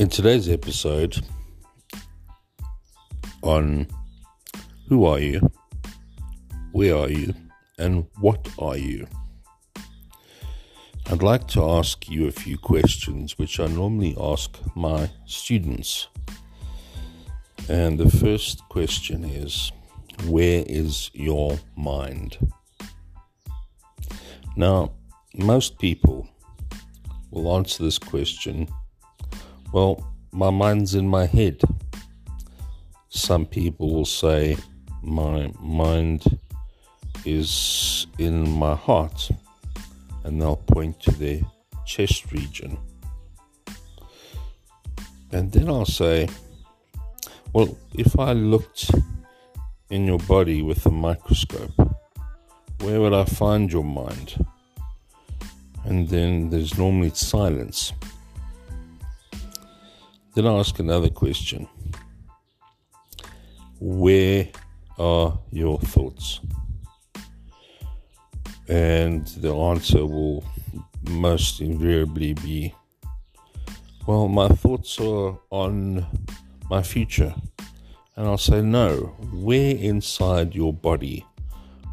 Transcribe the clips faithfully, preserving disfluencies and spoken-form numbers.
In today's episode on who are you, where are you, and what are you, I'd like to ask you a few questions which I normally ask my students. And the first question is, where is your mind? Now, most people will answer this question, well, my mind's in my head. Some people will say, my mind is in my heart, and they'll point to their chest region. And then I'll say, well, if I looked in your body with a microscope, where would I find your mind? And then there's normally silence. Then I ask another question. Where are your thoughts? And the answer will most invariably be, well, my thoughts are on my future. And I'll say, no, where inside your body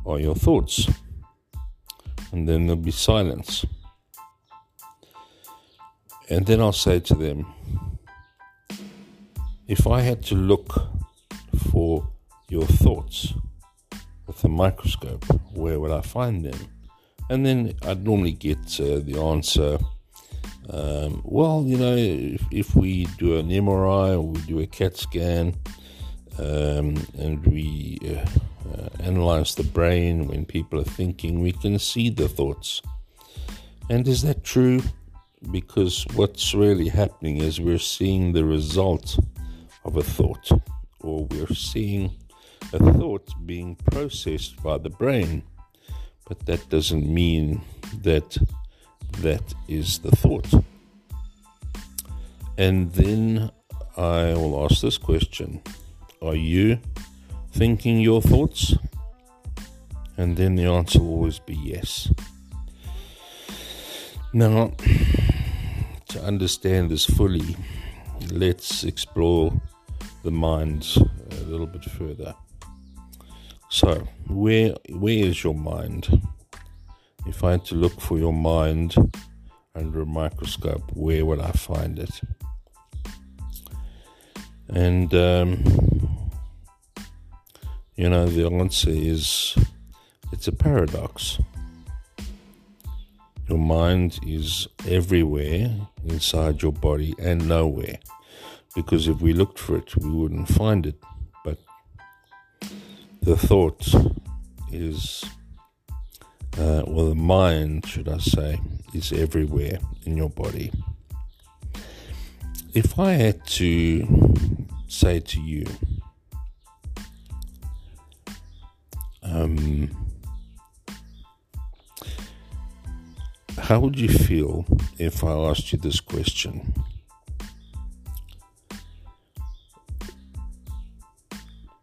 are your thoughts? And then there'll be silence. And then I'll say to them, if I had to look for your thoughts with a microscope, where would I find them? And then I'd normally get uh, the answer, um, well, you know, if, if we do an M R I or we do a CAT scan um, and we uh, uh, analyze the brain when people are thinking, we can see the thoughts. And is that true? Because what's really happening is we're seeing the result of a thought, or we're seeing a thought being processed by the brain, but that doesn't mean that that is the thought. And then I will ask this question, are you thinking your thoughts? And then the answer will always be yes. Now, to understand this fully, let's explore the mind a little bit further. So, where where is your mind? If I had to look for your mind under a microscope, where would I find it? And um, you know, the answer is, it's a paradox. Your mind is everywhere inside your body and nowhere. Because if we looked for it, we wouldn't find it. But the thought is, uh, well, the mind, should I say, is everywhere in your body. If I had to say to you, um, how would you feel if I asked you this question?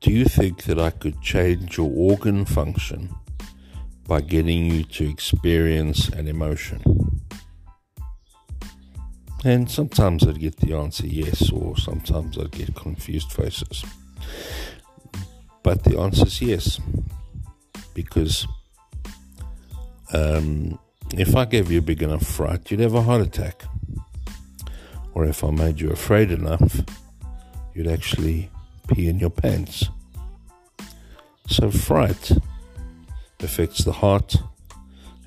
Do you think that I could change your organ function by getting you to experience an emotion? And sometimes I'd get the answer yes, or sometimes I'd get confused faces. But the answer is yes, because um, if I gave you a big enough fright, you'd have a heart attack. Or if I made you afraid enough, you'd actually pee in your pants. So fright affects the heart,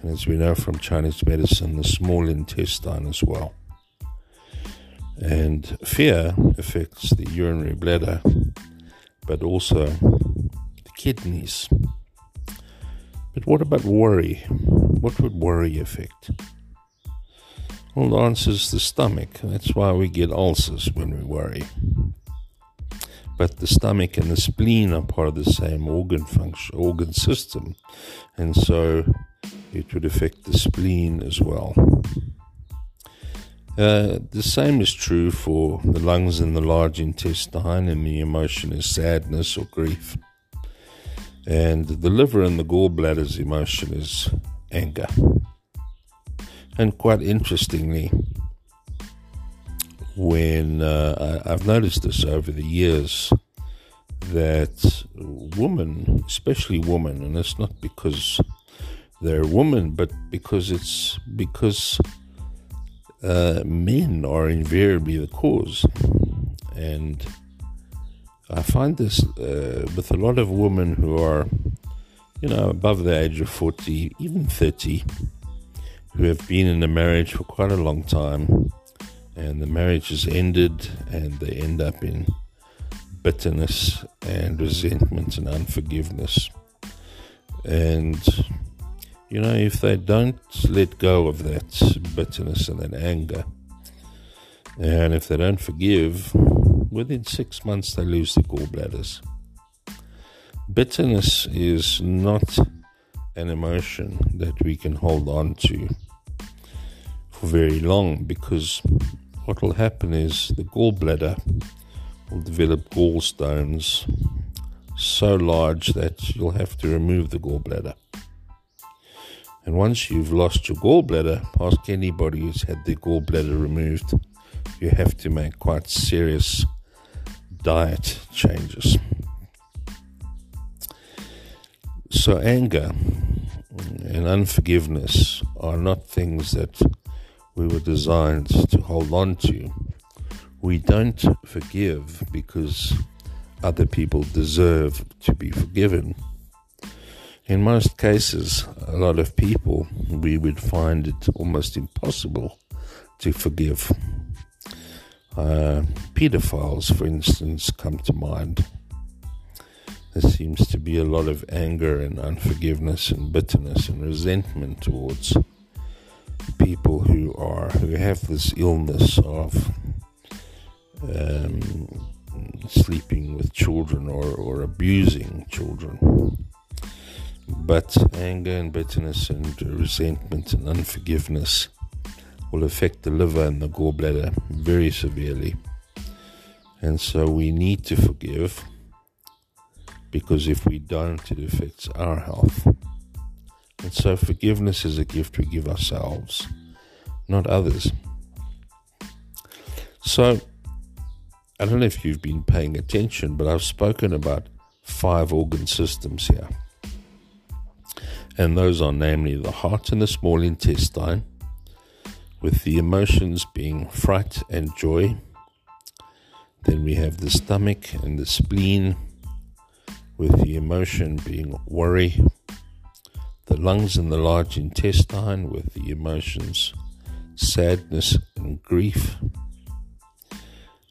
and as we know from Chinese medicine, the small intestine as well. And fear affects the urinary bladder, but also the kidneys. But what about worry? What would worry affect? Well, the answer is the stomach. That's why we get ulcers when we worry. But the stomach and the spleen are part of the same organ function, organ system, and so it would affect the spleen as well. Uh, the same is true for the lungs and the large intestine, and the emotion is sadness or grief. And the liver and the gallbladder's emotion is anger. And quite interestingly, when uh, I, I've noticed this over the years, that women, especially women, and it's not because they're women, but because it's because uh, men are invariably the cause. And I find this uh, with a lot of women who are, you know, above the age of forty, even thirty, who have been in a marriage for quite a long time, and the marriage is ended, and they end up in bitterness and resentment and unforgiveness. And, you know, if they don't let go of that bitterness and that anger, and if they don't forgive, within six months they lose their gallbladders. Bitterness is not an emotion that we can hold on to for very long, because what will happen is the gallbladder will develop gallstones so large that you'll have to remove the gallbladder. And once you've lost your gallbladder, ask anybody who's had their gallbladder removed, you have to make quite serious diet changes. So anger and unforgiveness are not things that we were designed to hold on to. We don't forgive because other people deserve to be forgiven. In most cases, a lot of people, we would find it almost impossible to forgive. Uh, pedophiles, for instance, come to mind. There seems to be a lot of anger and unforgiveness and bitterness and resentment towards people who are who have this illness of um, sleeping with children or, or abusing children. But anger and bitterness and resentment and unforgiveness will affect the liver and the gallbladder very severely. And so we need to forgive, because if we don't, it affects our health. And so forgiveness is a gift we give ourselves, not others. So, I don't know if you've been paying attention, but I've spoken about five organ systems here. And those are namely the heart and the small intestine, with the emotions being fright and joy. Then we have the stomach and the spleen, with the emotion being worry. The lungs and the large intestine, with the emotions sadness and grief.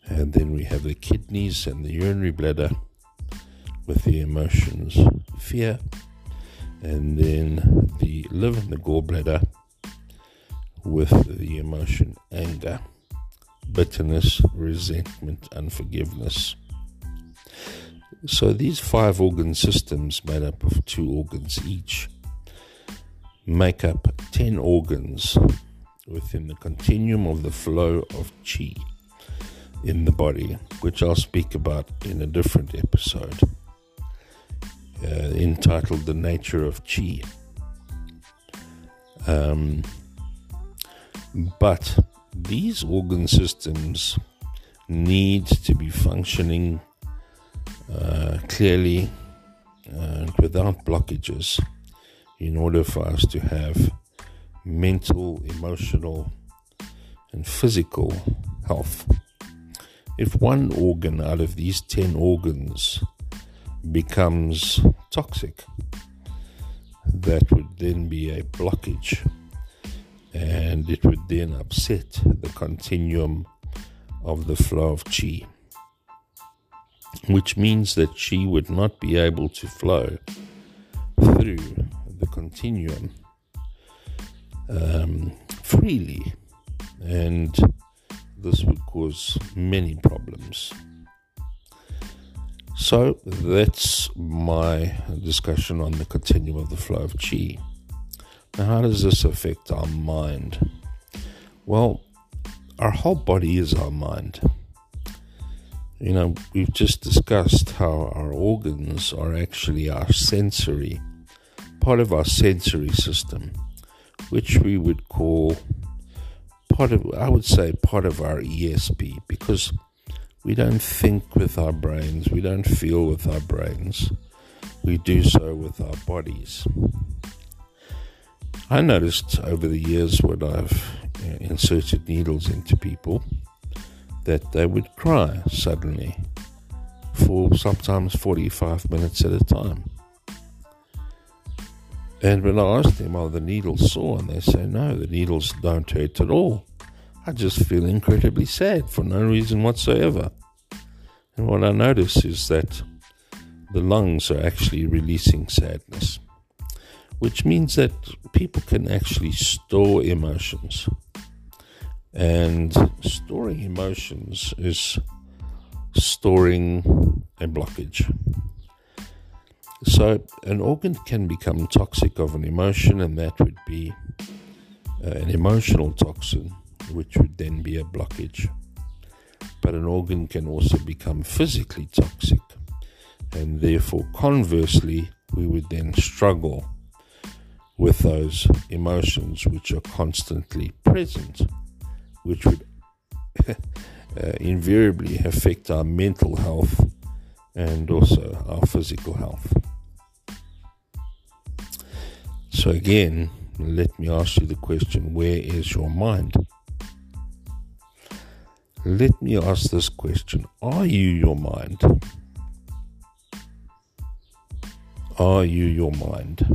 And then we have the kidneys and the urinary bladder, with the emotions fear. And then the liver and the gallbladder, with the emotion anger, bitterness, resentment, unforgiveness. So these five organ systems, made up of two organs each, make up ten organs within the continuum of the flow of chi in the body, which I'll speak about in a different episode uh, entitled The Nature of Chi. Um, but these organ systems need to be functioning Uh, clearly and without blockages in order for us to have mental, emotional and physical health. If one organ out of these ten organs becomes toxic, that would then be a blockage, and it would then upset the continuum of the flow of chi, which means that she would not be able to flow through the continuum um, freely, and this would cause many problems. So that's my discussion on the continuum of the flow of chi. Now, how does this affect our mind? Well, our whole body is our mind. You know, we've just discussed how our organs are actually our sensory, part of our sensory system, which we would call part of, I would say, part of our E S P, because we don't think with our brains, we don't feel with our brains, we do so with our bodies. I noticed over the years when I've you know, inserted needles into people that they would cry suddenly for sometimes forty-five minutes at a time. And when I asked them, are the needles sore? And they say, no, the needles don't hurt at all. I just feel incredibly sad for no reason whatsoever. And what I notice is that the lungs are actually releasing sadness, which means that people can actually store emotions. And storing emotions is storing a blockage. So an organ can become toxic of an emotion, and that would be uh, an emotional toxin, which would then be a blockage. But an organ can also become physically toxic, and therefore, conversely, we would then struggle with those emotions which are constantly present, which would uh, invariably affect our mental health and also our physical health. So again, let me ask you the question, where is your mind? Let me ask this question, are you your mind? Are you your mind?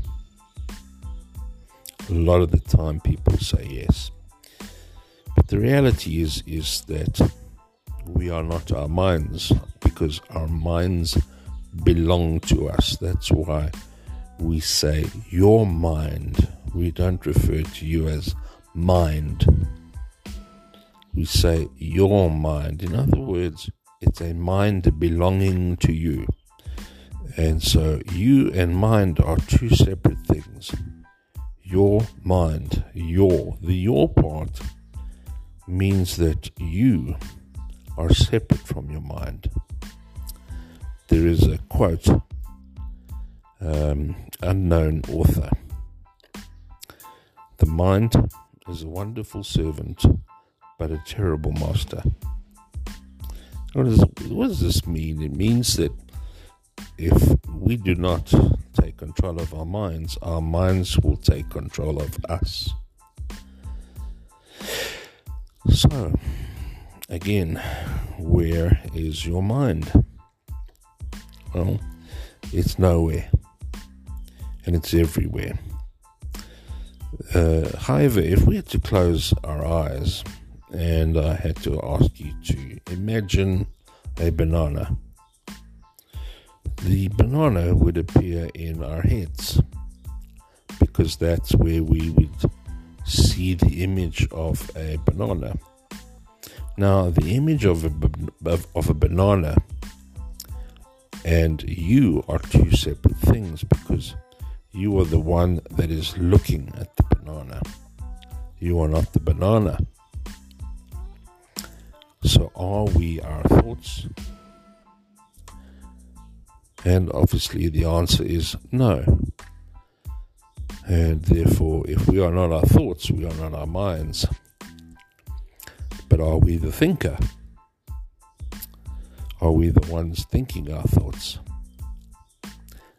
A lot of the time people say yes. But the reality is, is that we are not our minds, because our minds belong to us. That's why we say your mind. We don't refer to you as mind. We say your mind. In other words, it's a mind belonging to you. And so you and mind are two separate things. Your mind, your, the your part means that you are separate from your mind. There is a quote, um, unknown author. The mind is a wonderful servant, but a terrible master. What does, what does this mean? It means that if we do not take control of our minds, our minds will take control of us. So, again, where is your mind? Well, it's nowhere, and it's everywhere. Uh, however, if we had to close our eyes, and I had to ask you to imagine a banana, the banana would appear in our heads, because that's where we would see the image of a banana. Now, the image of a, of a banana and you are two separate things, because you are the one that is looking at the banana. You are not the banana. So are we our thoughts? And obviously the answer is no. And therefore, if we are not our thoughts, we are not our minds. But are we the thinker? Are we the ones thinking our thoughts?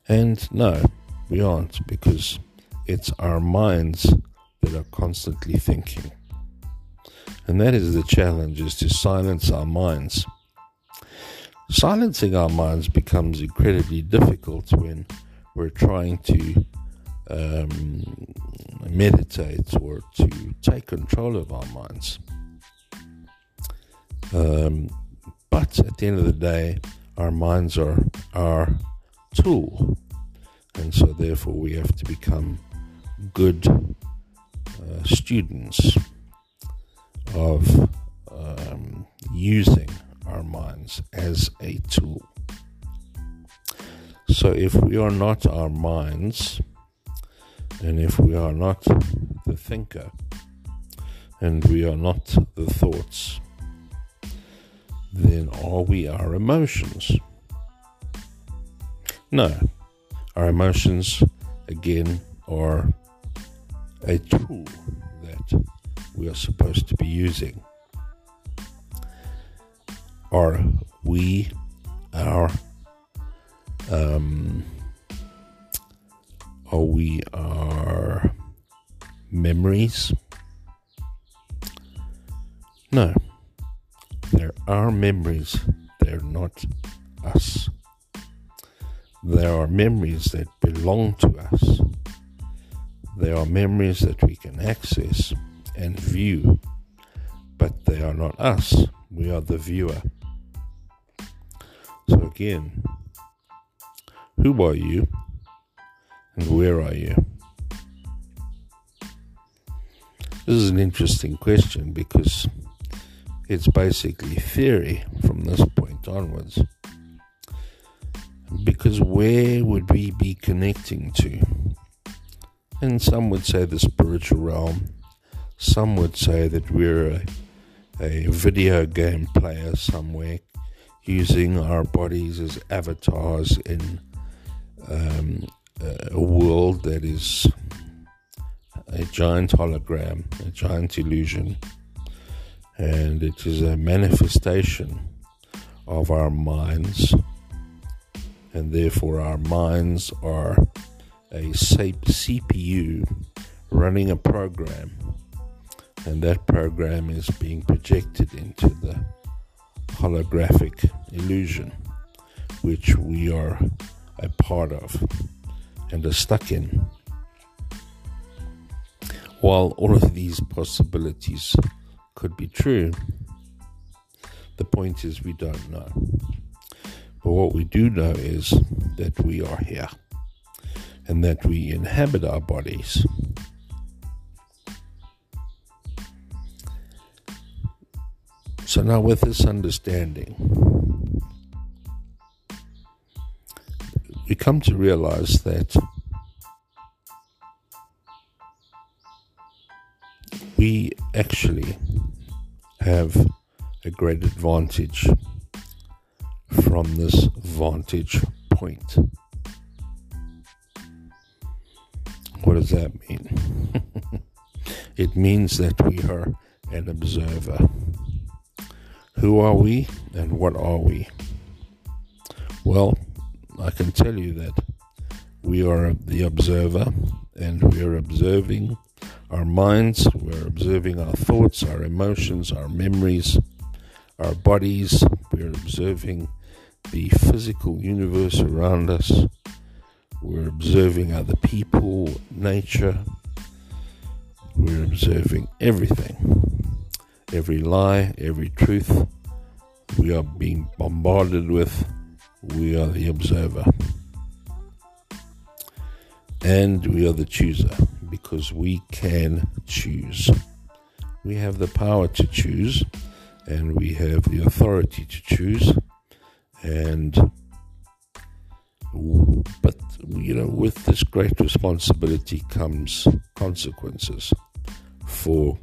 And no, we aren't, because it's our minds that are constantly thinking. And that is the challenge, is to silence our minds. Silencing our minds becomes incredibly difficult when we're trying to um, meditate or to take control of our minds. Um, but at the end of the day, our minds are our tool, and so therefore we have to become good uh, students of um, using our minds as a tool. So if we are not our minds, and if we are not the thinker, and we are not the thoughts, then are we our emotions? No. Our emotions, again, are a tool that we are supposed to be using. Or we are, um, or we are memories. No, there are memories. They're not us. There are memories that belong to us. There are memories that we can access and view, but they are not us. We are the viewer. So again, who are you and where are you? This is an interesting question because it's basically theory from this point onwards. Because where would we be connecting to? And some would say the spiritual realm. Some would say that we're a, a video game player somewhere, using our bodies as avatars in um, a world that is a giant hologram, a giant illusion. And it is a manifestation of our minds. And therefore our minds are a C P U running a program, and that program is being projected into the holographic illusion, which we are a part of and are stuck in. While all of these possibilities could be true, the point is we don't know. But what we do know is that we are here and that we inhabit our bodies. So now, with this understanding, we come to realize that we actually have a great advantage from this vantage point. What does that mean? It means that we are an observer. Who are we and what are we? Well, I can tell you that we are the observer, and we are observing our minds, we're observing our thoughts, our emotions, our memories, our bodies. We're observing the physical universe around us. We're observing other people, nature. We're observing everything. Every lie, every truth we are being bombarded with. We are the observer. And we are the chooser, because we can choose. We have the power to choose, and we have the authority to choose. And but, you know, with this great responsibility comes consequences for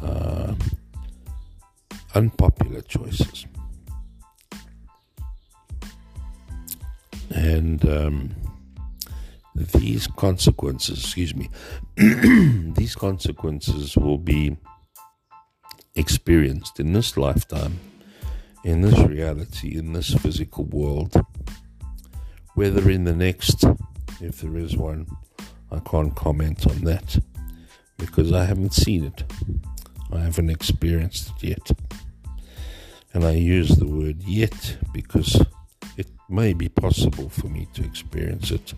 uh, unpopular choices. And um, these consequences, excuse me, these consequences will be experienced in this lifetime, in this reality, in this physical world. Whether in the next, if there is one, I can't comment on that because I haven't seen it. I haven't experienced it yet. And I use the word yet because it may be possible for me to experience it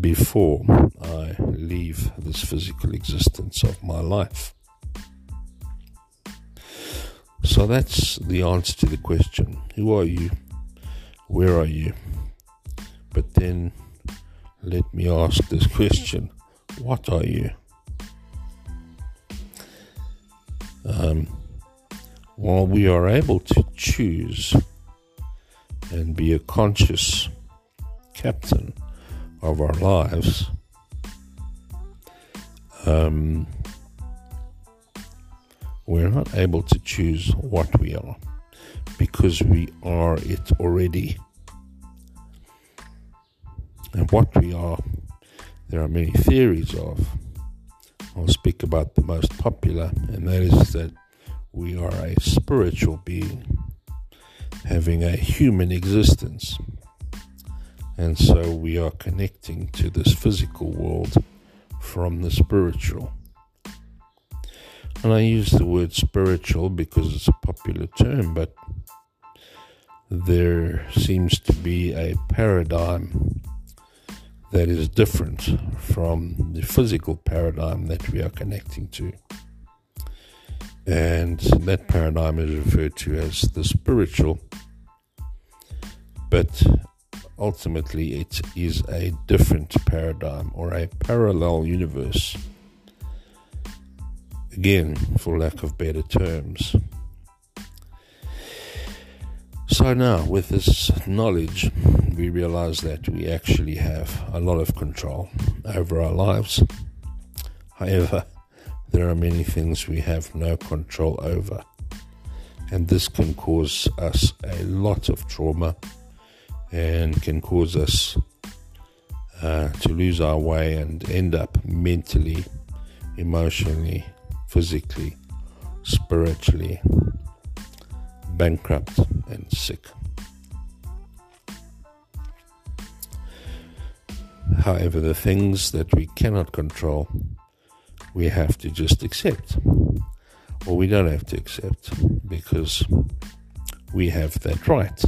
before I leave this physical existence of my life. So that's the answer to the question, who are you? Where are you? But then let me ask this question, what are you? Um, while we are able to choose and be a conscious captain of our lives, um, we're not able to choose what we are because we are it already. And what we are, there are many theories of. I'll speak about the most popular, and that is that we are a spiritual being having a human existence. And so we are connecting to this physical world from the spiritual. And I use the word spiritual because it's a popular term, but there seems to be a paradigm that is different from the physical paradigm that we are connecting to. And that paradigm is referred to as the spiritual, but ultimately it is a different paradigm or a parallel universe. Again, for lack of better terms. So now, with this knowledge, we realize that we actually have a lot of control over our lives. However, there are many things we have no control over, and this can cause us a lot of trauma and can cause us uh, to lose our way and end up mentally, emotionally, physically, spiritually bankrupt and sick. However, the things that we cannot control, we have to just accept, or we don't have to accept, because we have that right.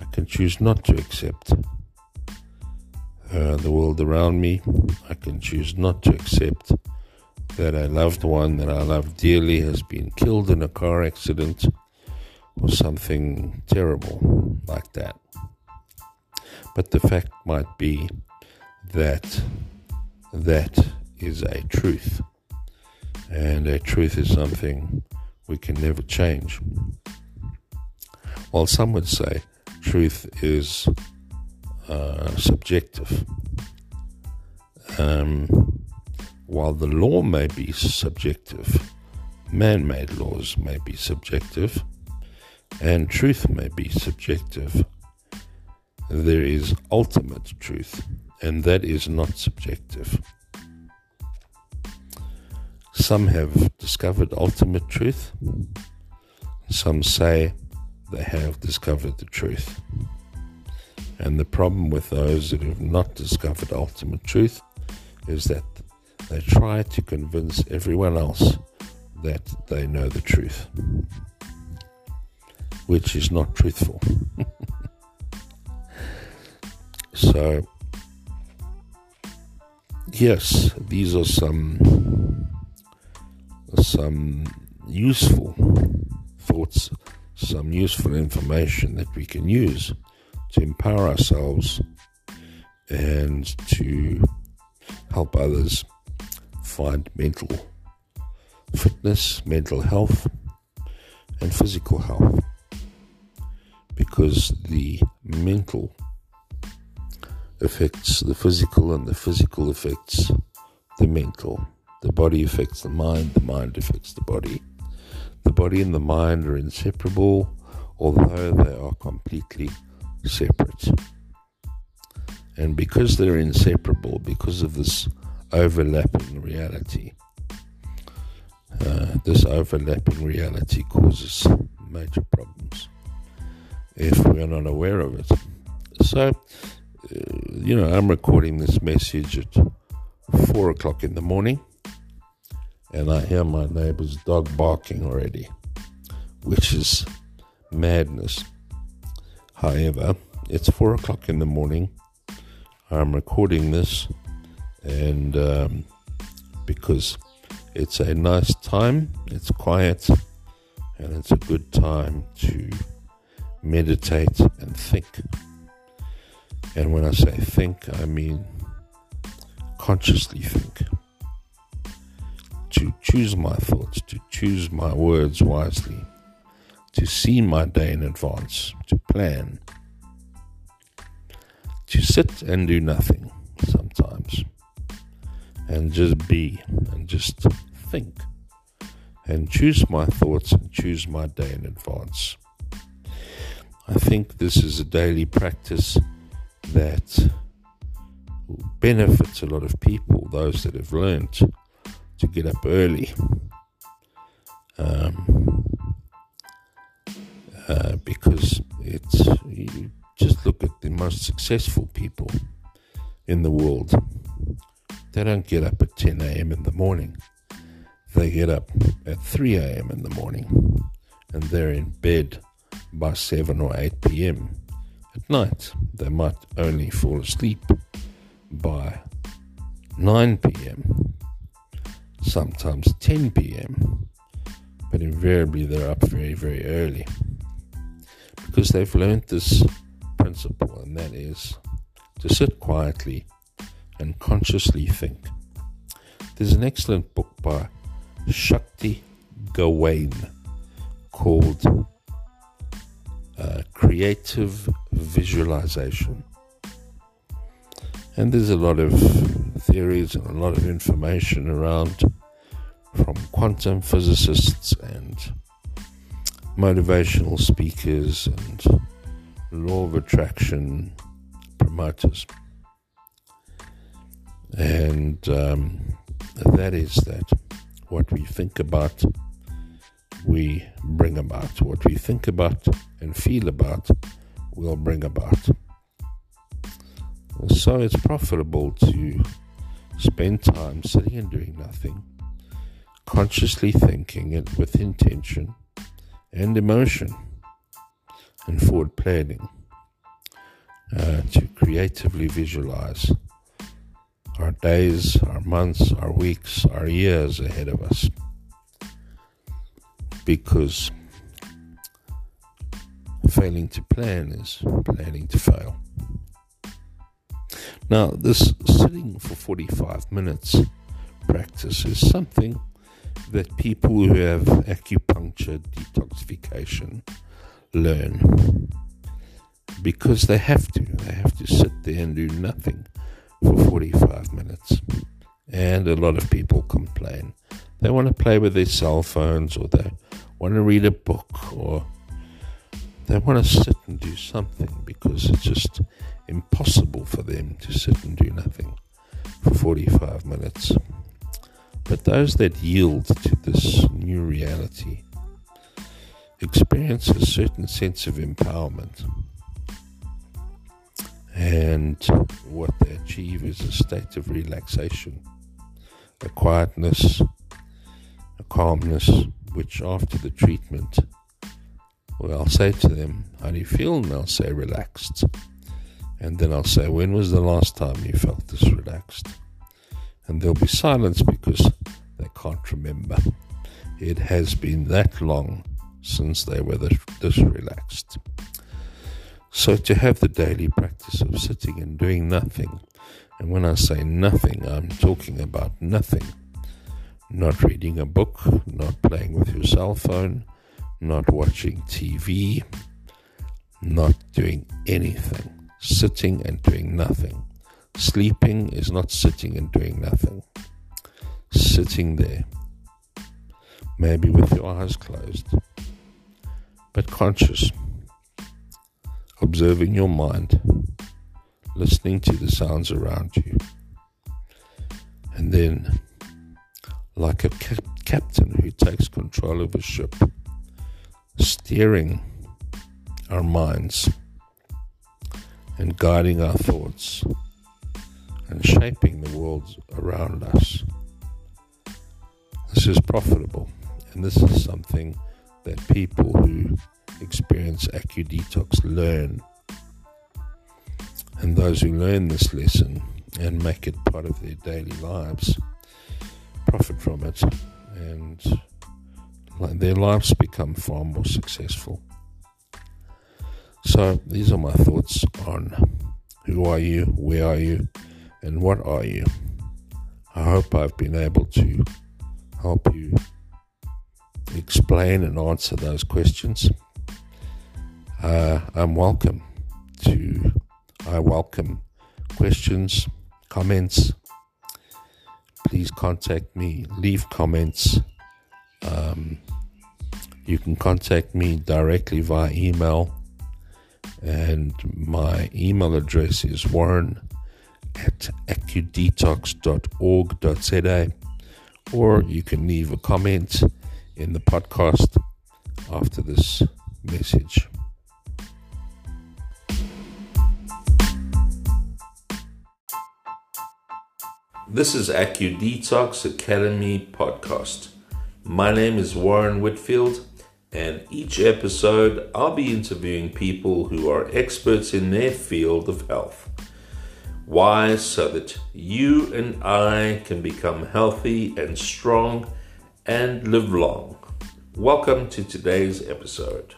I can choose not to accept uh, the world around me. I can choose not to accept that a loved one that I love dearly has been killed in a car accident or something terrible like that. But the fact might be that that is a truth, and a truth is something we can never change. While some would say truth is uh, subjective, um, while the law may be subjective, man-made laws may be subjective, and truth may be subjective, there is ultimate truth, and that is not subjective. Some have discovered ultimate truth. Some say they have discovered the truth. And the problem with those that have not discovered ultimate truth is that they try to convince everyone else that they know the truth, which is not truthful. So, yes, these are some... some useful thoughts, some useful information that we can use to empower ourselves and to help others find mental fitness, mental health, and physical health. Because the mental affects the physical, and the physical affects the mental. The body affects the mind, the mind affects the body. The body and the mind are inseparable, although they are completely separate. And because they're inseparable, because of this overlapping reality, uh, this overlapping reality causes major problems if we are not aware of it. So, uh, you know, I'm recording this message at four o'clock in the morning. And I hear my neighbor's dog barking already, which is madness. However, it's four o'clock in the morning. I'm recording this, and um, because it's a nice time, it's quiet, and it's a good time to meditate and think. And when I say think, I mean consciously think. To choose my thoughts, to choose my words wisely, to see my day in advance, to plan, to sit and do nothing sometimes, and just be, and just think, and choose my thoughts and choose my day in advance. I think this is a daily practice that benefits a lot of people, those that have learned to get up early um, uh, because it's you just look at the most successful people in the world. They don't get up at ten a.m. in the morning. They get up at three a.m. in the morning, and they're in bed by seven or eight p.m. at night. They might only fall asleep by nine p.m., sometimes ten p.m., but invariably they're up very, very early because they've learned this principle, and that is to sit quietly and consciously think. There's an excellent book by Shakti Gawain called uh, Creative Visualization. And there's a lot of theories and a lot of information around from quantum physicists and motivational speakers and law of attraction promoters. And um, that is that what we think about, we bring about. What we think about and feel about, we'll bring about. So it's profitable to spend time sitting and doing nothing, consciously thinking it with intention and emotion and forward planning uh, to creatively visualize our days, our months, our weeks, our years ahead of us. Because failing to plan is planning to fail. Now, this sitting for forty-five minutes practice is something that people who have acupuncture detoxification learn, because they have to. They have to sit there and do nothing for forty-five minutes. And a lot of people complain. They want to play with their cell phones, or they want to read a book, or they want to sit and do something, because it's just impossible for them to sit and do nothing for forty-five minutes. But those that yield to this new reality experience a certain sense of empowerment. And what they achieve is a state of relaxation, a quietness, a calmness, which after the treatment, well, I'll say to them, how do you feel? And they'll say, relaxed. And then I'll say, when was the last time you felt this relaxed? And there'll be silence because they can't remember. It has been that long since they were this relaxed. So to have the daily practice of sitting and doing nothing, and when I say nothing, I'm talking about nothing. Not reading a book, not playing with your cell phone, not watching T V, not doing anything. Sitting and doing nothing. Sleeping is not sitting and doing nothing. Sitting there, maybe with your eyes closed, but conscious, observing your mind, listening to the sounds around you, and then, like a cap- captain who takes control of a ship, steering our minds and guiding our thoughts and shaping the world around us. This is profitable, and this is something that people who experience AcuDetox learn. And those who learn this lesson and make it part of their daily lives profit from it, and their lives become far more successful. So these are my thoughts on who are you, where are you, and what are you. I hope I've been able to help you explain and answer those questions. Uh, I'm welcome to, I welcome questions, comments. Please contact me, leave comments. Um, you can contact me directly via email. And my email address is warren at acudetox dot org dot z a or you can leave a comment in the podcast after this message. This is AcuDetox Academy podcast. My name is Warren Whitfield, and each episode I'll be interviewing people who are experts in their field of health. Why? So that you and I can become healthy and strong and live long. Welcome to today's episode.